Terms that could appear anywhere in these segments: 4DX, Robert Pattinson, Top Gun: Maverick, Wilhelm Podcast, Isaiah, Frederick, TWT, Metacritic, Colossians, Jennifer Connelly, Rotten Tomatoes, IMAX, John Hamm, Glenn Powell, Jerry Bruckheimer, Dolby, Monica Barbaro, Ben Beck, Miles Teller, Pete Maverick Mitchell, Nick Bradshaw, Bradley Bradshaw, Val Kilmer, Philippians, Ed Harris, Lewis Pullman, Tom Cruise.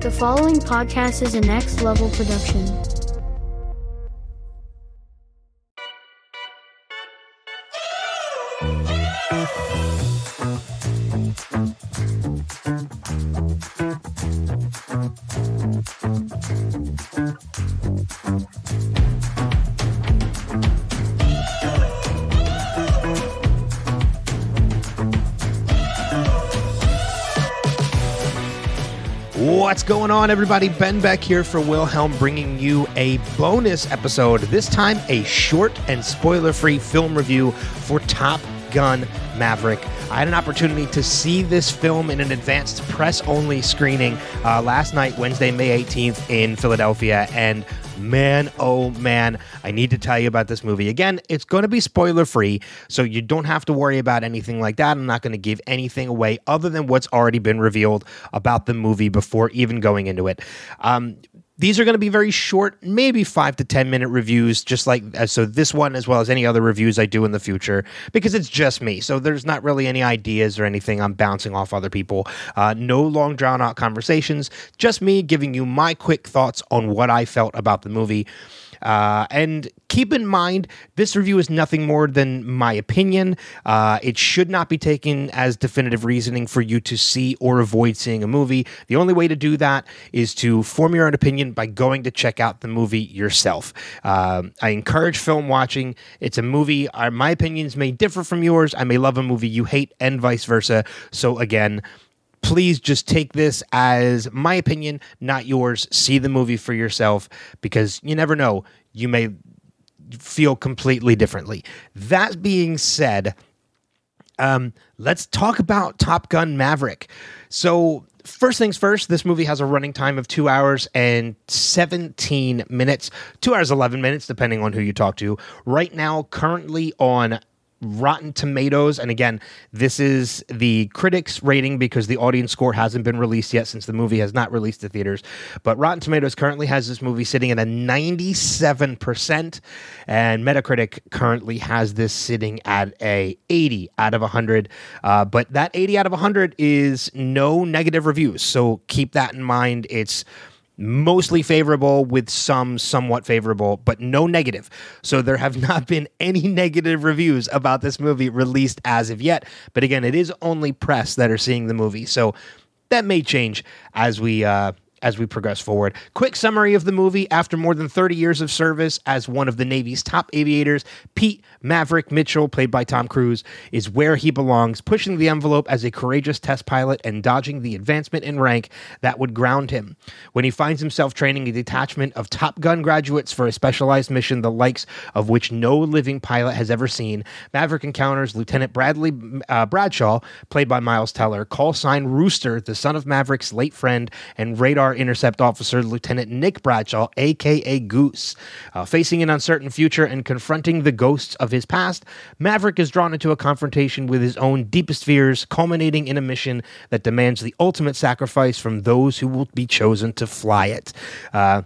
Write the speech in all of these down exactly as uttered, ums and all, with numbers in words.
The following podcast is a Next Level production. What's going on, everybody? Ben Beck here for Wilhelm, bringing you a bonus episode, this time a short and spoiler-free film review for Top Gun Maverick. I had an opportunity to see this film in an advanced press-only screening uh, last night, Wednesday, May eighteenth in Philadelphia, and man, oh man, I need to tell you about this movie. Again, it's going to be spoiler-free, so you don't have to worry about anything like that. I'm not going to give anything away other than what's already been revealed about the movie before even going into it. Um, these are going to be very short, maybe five to ten minute reviews, just like so this one as well as any other reviews I do in the future, because it's just me. So there's not really any ideas or anything I'm bouncing off other people. Uh, no long drawn out conversations, just me giving you my quick thoughts on what I felt about the movie. Uh, and keep in mind, this review is nothing more than my opinion. Uh, it should not be taken as definitive reasoning for you to see or avoid seeing a movie. The only way to do that is to form your own opinion by going to check out the movie yourself. Uh, I encourage film watching. It's a movie. Our, my opinions may differ from yours. I may love a movie you hate and vice versa. So again, please just take this as my opinion, not yours. See the movie for yourself, because you never know. You may feel completely differently. That being said, um, let's talk about Top Gun Maverick. So first things first, this movie has a running time of two hours and seventeen minutes. two hours, eleven minutes, depending on who you talk to. Right now, currently on Rotten Tomatoes, and again, this is the critics rating because the audience score hasn't been released yet since the movie has not released to theaters, but Rotten Tomatoes currently has this movie sitting at a ninety-seven percent, and Metacritic currently has this sitting at a eighty out of one hundred, uh, but that eighty out of one hundred is no negative reviews, so keep that in mind. It's mostly favorable with some somewhat favorable, but no negative. So there have not been any negative reviews about this movie released as of yet. But again, it is only press that are seeing the movie. So that may change as we uh, as we progress forward. Quick summary of the movie. After more than thirty years of service as one of the Navy's top aviators, Pete Maverick Mitchell, played by Tom Cruise, is where he belongs, pushing the envelope as a courageous test pilot and dodging the advancement in rank that would ground him. When he finds himself training a detachment of Top Gun graduates for a specialized mission, the likes of which no living pilot has ever seen, Maverick encounters Lieutenant Bradley uh, Bradshaw, played by Miles Teller, call sign Rooster, the son of Maverick's late friend, and radar intercept officer Lieutenant Nick Bradshaw, aka Goose. Uh, facing an uncertain future and confronting the ghosts of his past, Maverick is drawn into a confrontation with his own deepest fears, culminating in a mission that demands the ultimate sacrifice from those who will be chosen to fly it. Uh,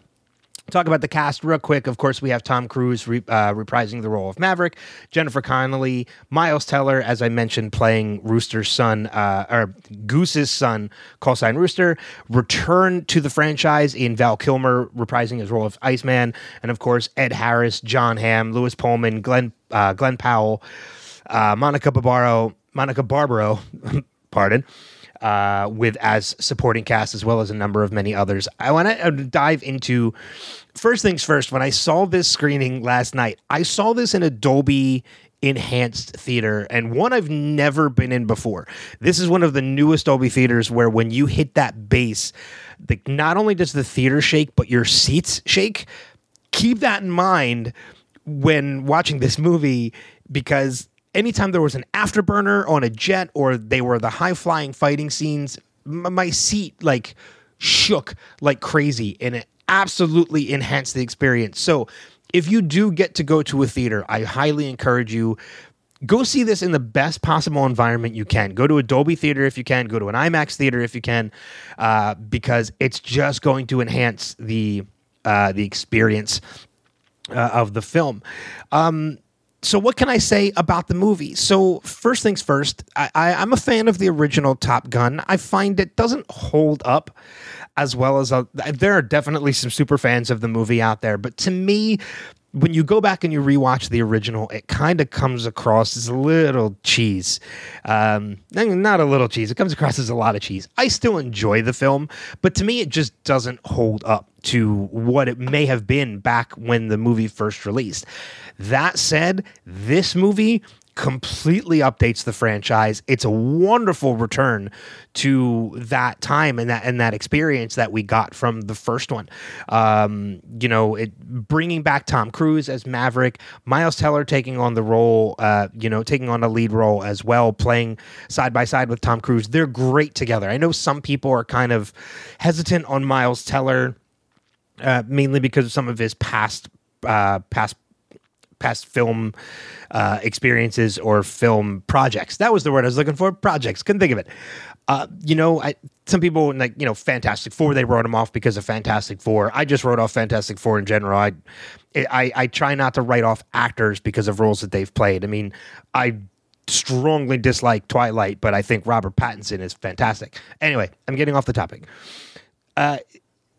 Talk about the cast real quick. Of course, we have Tom Cruise re- uh, reprising the role of Maverick, Jennifer Connelly, Miles Teller, as I mentioned, playing Rooster's son, uh, or Goose's son, call sign Rooster. Return to the franchise in Val Kilmer reprising his role of Iceman, and of course Ed Harris, John Hamm, Lewis Pullman, Glenn uh, Glenn Powell, uh, Monica Barbaro, Monica Barbaro, pardon. Uh, with as supporting cast, as well as a number of many others. I want to dive into, first things first, when I saw this screening last night, I saw this in a Dolby enhanced theater, and one I've never been in before. This is one of the newest Dolby theaters where when you hit that bass, the, not only does the theater shake, but your seats shake. Keep that in mind when watching this movie, because anytime there was an afterburner on a jet or they were the high-flying fighting scenes, m- my seat, like, shook like crazy, and it absolutely enhanced the experience. So if you do get to go to a theater, I highly encourage you, go see this in the best possible environment you can. Go to a Dolby theater if you can. Go to an IMAX theater if you can, uh, because it's just going to enhance the, uh, the experience uh, of the film. Um So what can I say about the movie? So first things first, I, I, I'm a fan of the original Top Gun. I find it doesn't hold up as well as... A, there are definitely some super fans of the movie out there. But to me, when you go back and you rewatch the original, it kind of comes across as a little cheese. Um, not a little cheese. It comes across as a lot of cheese. I still enjoy the film, but to me, it just doesn't hold up to what it may have been back when the movie first released. That said, this movie completely updates the franchise. It's a wonderful return to that time and that and that experience that we got from the first one. Um, you know, it bringing back Tom Cruise as Maverick, Miles Teller taking on the role, uh, you know, taking on a lead role as well, playing side by side with Tom Cruise. They're great together. I know some people are kind of hesitant on Miles Teller, uh, mainly because of some of his past uh, past. past film uh, experiences or film projects. That was the word I was looking for. Projects. Couldn't think of it. Uh, you know, I, some people, like, you know, Fantastic Four, they wrote him off because of Fantastic Four. I just wrote off Fantastic Four in general. I, I, I try not to write off actors because of roles that they've played. I mean, I strongly dislike Twilight, but I think Robert Pattinson is fantastic. Anyway, I'm getting off the topic. Uh,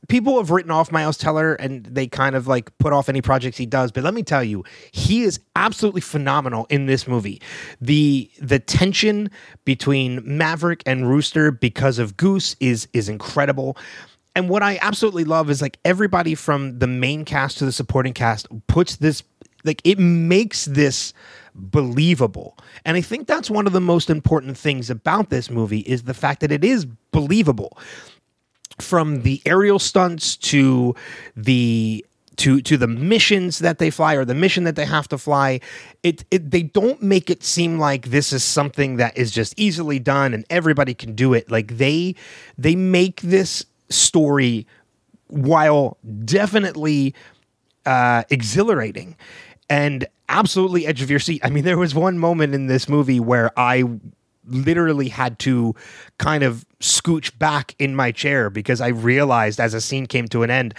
People have written off Miles Teller and they kind of like put off any projects he does. But let me tell you, he is absolutely phenomenal in this movie. The the tension between Maverick and Rooster because of Goose is is incredible. And what I absolutely love is like everybody from the main cast to the supporting cast puts this, like it makes this believable. And I think that's one of the most important things about this movie is the fact that it is believable. From the aerial stunts to the to to the missions that they fly or the mission that they have to fly, it, it they don't make it seem like this is something that is just easily done and everybody can do it. Like they they make this story while definitely uh, exhilarating and absolutely edge of your seat. I mean, there was one moment in this movie where I literally had to kind of scooch back in my chair because I realized as a scene came to an end,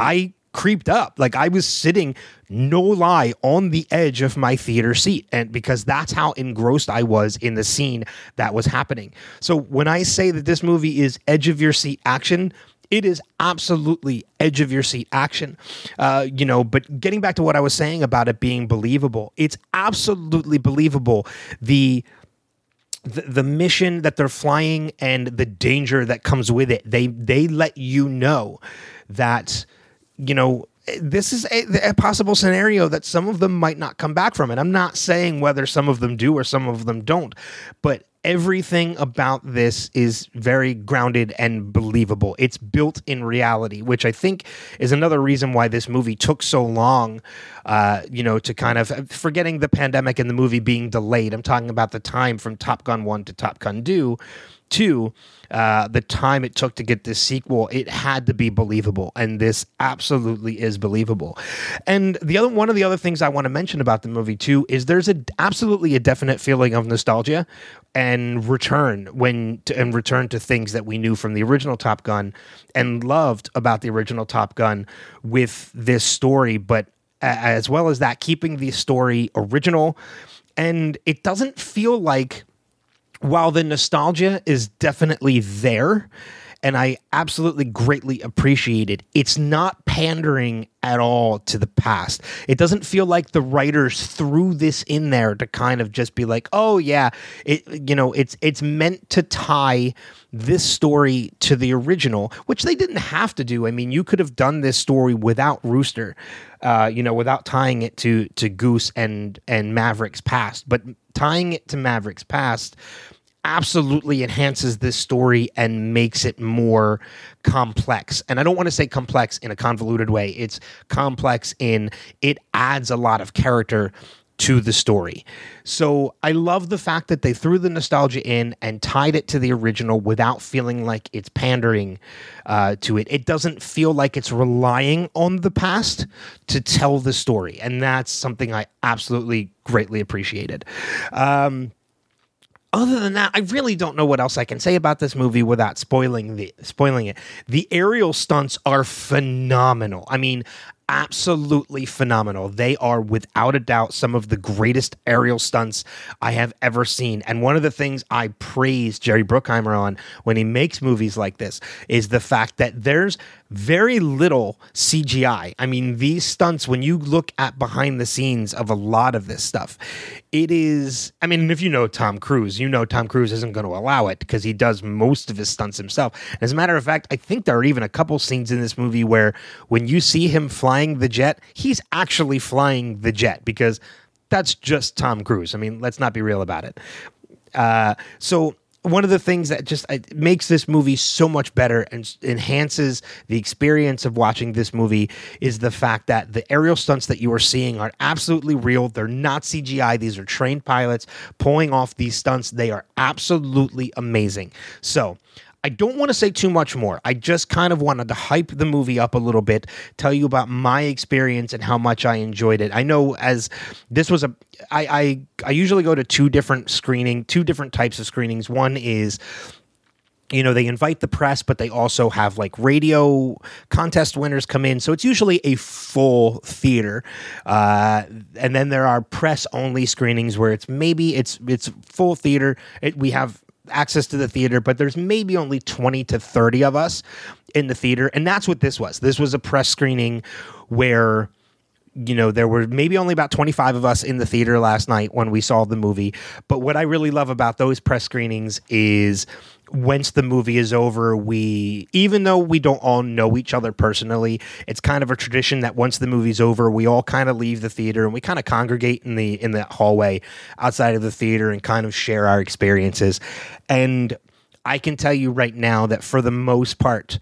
I creeped up. Like I was sitting, no lie, on the edge of my theater seat. And because that's how engrossed I was in the scene that was happening. So when I say that this movie is edge of your seat action, it is absolutely edge of your seat action, uh, you know, but getting back to what I was saying about it being believable, it's absolutely believable. The The, the mission that they're flying and the danger that comes with it, they they let you know that, you know, this is a, a possible scenario that some of them might not come back from. And I'm not saying whether some of them do or some of them don't, but everything about this is very grounded and believable. It's built in reality, which I think is another reason why this movie took so long, uh, you know, to kind of, forgetting the pandemic and the movie being delayed. I'm talking about the time from Top Gun one to Top Gun two, uh, the time it took to get this sequel. It had to be believable, and this absolutely is believable. And the other one of the other things I want to mention about the movie, too, is there's a absolutely a definite feeling of nostalgia and return when to, and return to things that we knew from the original Top Gun and loved about the original Top Gun with this story, but as well as that, keeping the story original. And it doesn't feel like, while the nostalgia is definitely there, and I absolutely greatly appreciate it, it's not pandering at all to the past. It doesn't feel like the writers threw this in there to kind of just be like, oh yeah, it, you know, it's it's meant to tie this story to the original, which they didn't have to do. I mean, you could have done this story without Rooster, uh, you know, without tying it to to Goose and and Maverick's past, but tying it to Maverick's past absolutely enhances this story and makes it more complex. And I don't want to say complex in a convoluted way. It's complex in it adds a lot of character to the story. So I love the fact that they threw the nostalgia in and tied it to the original without feeling like it's pandering uh, to it. It doesn't feel like it's relying on the past to tell the story. And that's something I absolutely greatly appreciated. Um, Other than that, I really don't know what else I can say about this movie without spoiling the spoiling it. The aerial stunts are phenomenal. I mean, absolutely phenomenal. They are, without a doubt, some of the greatest aerial stunts I have ever seen. And one of the things I praise Jerry Bruckheimer on when he makes movies like this is the fact that there's very little C G I. I mean, these stunts, when you look at behind the scenes of a lot of this stuff, it is, I mean, if you know Tom Cruise, you know Tom Cruise isn't going to allow it because he does most of his stunts himself. And as a matter of fact, I think there are even a couple scenes in this movie where when you see him flying the jet, he's actually flying the jet because that's just Tom Cruise. I mean, let's not be real about it. Uh, so one of the things that just I, makes this movie so much better and enhances the experience of watching this movie is the fact that the aerial stunts that you are seeing are absolutely real. They're not C G I. These are trained pilots pulling off these stunts. They are absolutely amazing. So I don't want to say too much more. I just kind of wanted to hype the movie up a little bit, tell you about my experience and how much I enjoyed it. I know as this was a, I, I, I usually go to two different screening, two different types of screenings. One is, you know, they invite the press, but they also have like radio contest winners come in. So it's usually a full theater. Uh, and then there are press only screenings where it's maybe it's, it's full theater. It, we have access to the theater, but there's maybe only twenty to thirty of us in the theater. And that's what this was. This was a press screening where, you know, there were maybe only about twenty-five of us in the theater last night when we saw the movie. But what I really love about those press screenings is once the movie is over, we, even though we don't all know each other personally, it's kind of a tradition that once the movie's over, we all kind of leave the theater and we kind of congregate in the, in the hallway outside of the theater and kind of share our experiences. And I can tell you right now that for the most part,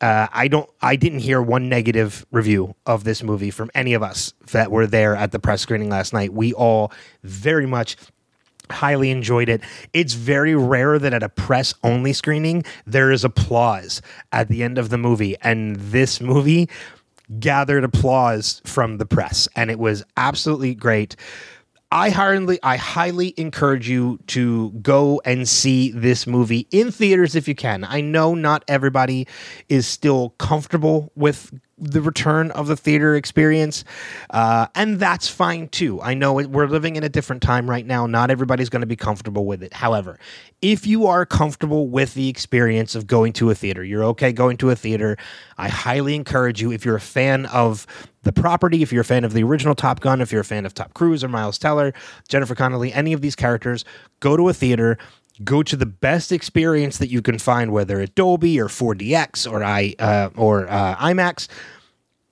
Uh, I don't. I didn't hear one negative review of this movie from any of us that were there at the press screening last night. We all very much highly enjoyed it. It's very rare that at a press-only screening there is applause at the end of the movie, and this movie gathered applause from the press, and it was absolutely great. I highly, I highly encourage you to go and see this movie in theaters if you can. I know not everybody is still comfortable with the return of the theater experience, uh, and that's fine too. I know we're living in a different time right now. Not everybody's going to be comfortable with it. However, if you are comfortable with the experience of going to a theater, you're okay going to a theater, I highly encourage you, if you're a fan of the property, if you're a fan of the original Top Gun, if you're a fan of Tom Cruise or Miles Teller, Jennifer Connelly, any of these characters, go to a theater, go to the best experience that you can find, whether at Dolby or four D X or I uh, or uh, IMAX.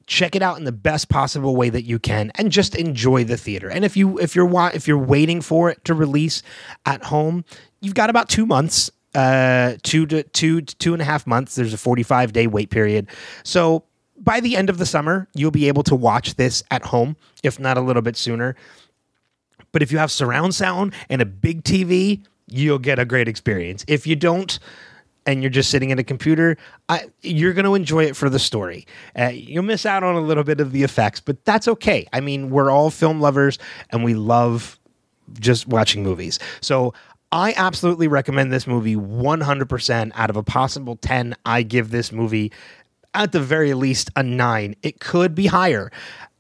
Check it out in the best possible way that you can, and just enjoy the theater. And if you if you're if you're waiting for it to release at home, you've got about two months, uh, two to two to two and a half months. There's a forty-five day wait period, so by the end of the summer, you'll be able to watch this at home, if not a little bit sooner. But if you have surround sound and a big T V, you'll get a great experience. If you don't, and you're just sitting at a computer, I, you're going to enjoy it for the story. Uh, you'll miss out on a little bit of the effects, but that's okay. I mean, we're all film lovers, and we love just watching movies. So I absolutely recommend this movie one hundred percent. Out of a possible ten, I give this movie at the very least a nine. It could be higher.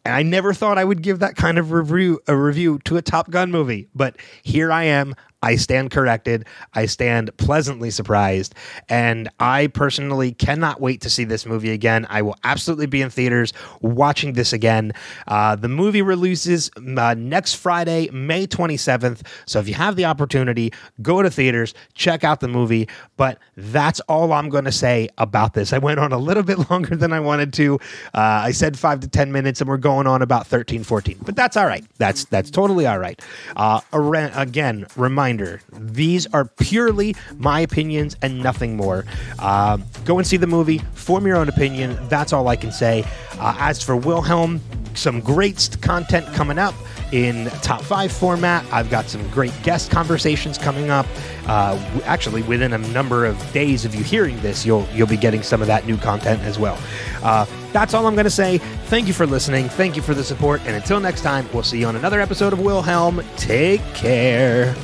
And I never thought I would give that kind of review a review to a Top Gun movie. But here I am. I stand corrected. I stand pleasantly surprised. And I personally cannot wait to see this movie again. I will absolutely be in theaters watching this again. Uh, the movie releases uh, next Friday, May twenty-seventh. So if you have the opportunity, go to theaters, check out the movie. But that's all I'm going to say about this. I went on a little bit longer than I wanted to. Uh, I said five to ten minutes, and we're going on about thirteen, fourteen. But that's all right. That's, that's totally all right. Uh, again, remind These are purely my opinions and nothing more. Uh, go and see the movie, form your own opinion. That's all I can say. Uh, as for Wilhelm, some great content coming up in top five format. I've got some great guest conversations coming up. Uh, actually, within a number of days of you hearing this, you'll you'll be getting some of that new content as well. Uh, that's all I'm going to say. Thank you for listening. Thank you for the support. And until next time, we'll see you on another episode of Wilhelm. Take care.